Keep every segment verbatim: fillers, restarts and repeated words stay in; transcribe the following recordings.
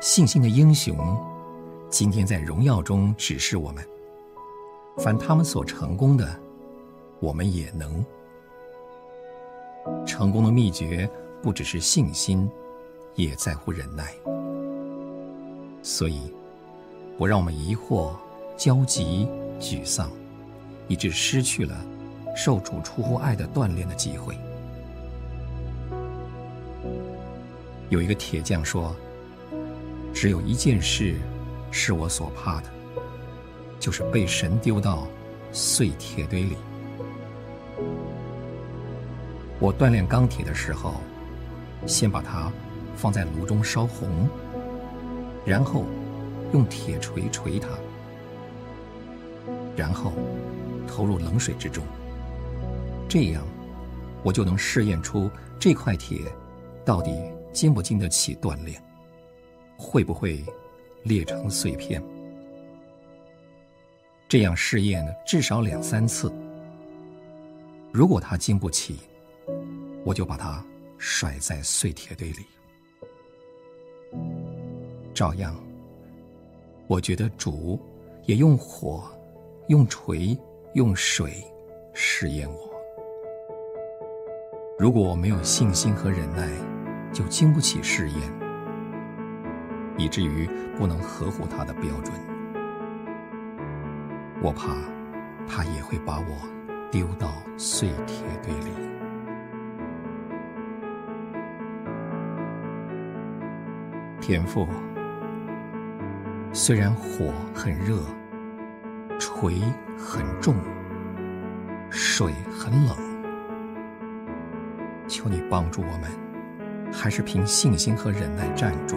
信心的英雄，今天在荣耀中指示我们，凡他们所成功的，我们也能。成功的秘诀不只是信心，也在乎忍耐。所以，不让我们疑惑、焦急、沮丧，以致失去了受主出乎爱的锻炼的机会。有一个铁匠说，只有一件事是我所怕的，就是被神丢到碎铁堆里。我锻炼钢铁的时候，先把它放在炉中烧红，然后用铁锤锤它，然后投入冷水之中，这样我就能试验出这块铁到底经不经得起锻炼，会不会裂成碎片。这样试验至少两三次，如果它经不起，我就把它甩在碎铁堆里。照样，我觉得主也用火、用锤、用水试验我。如果我没有信心和忍耐，就经不起试验，以至于不能合乎他的标准。我怕他也会把我丢到碎铁堆里。天父，虽然火很热，锤很重，水很冷，求你帮助我们，还是凭信心和忍耐站住，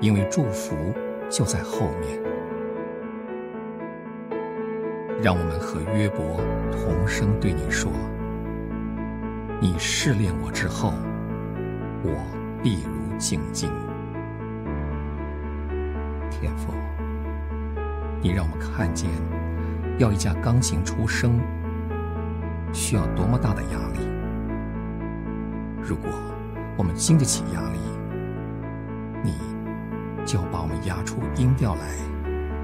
因为祝福就在后面。让我们和约伯同声对你说，你试炼我之后，我必如精金。天父，你让我们看见，要一架钢琴出声需要多么大的压力。如果我们经得起压力，你就把我们压出音调来，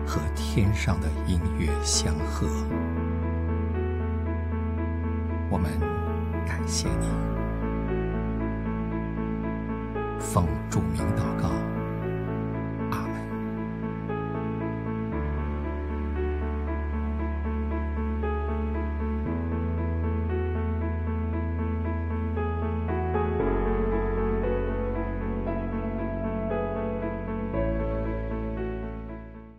和天上的音乐相和。我们感谢你，奉主名祷告。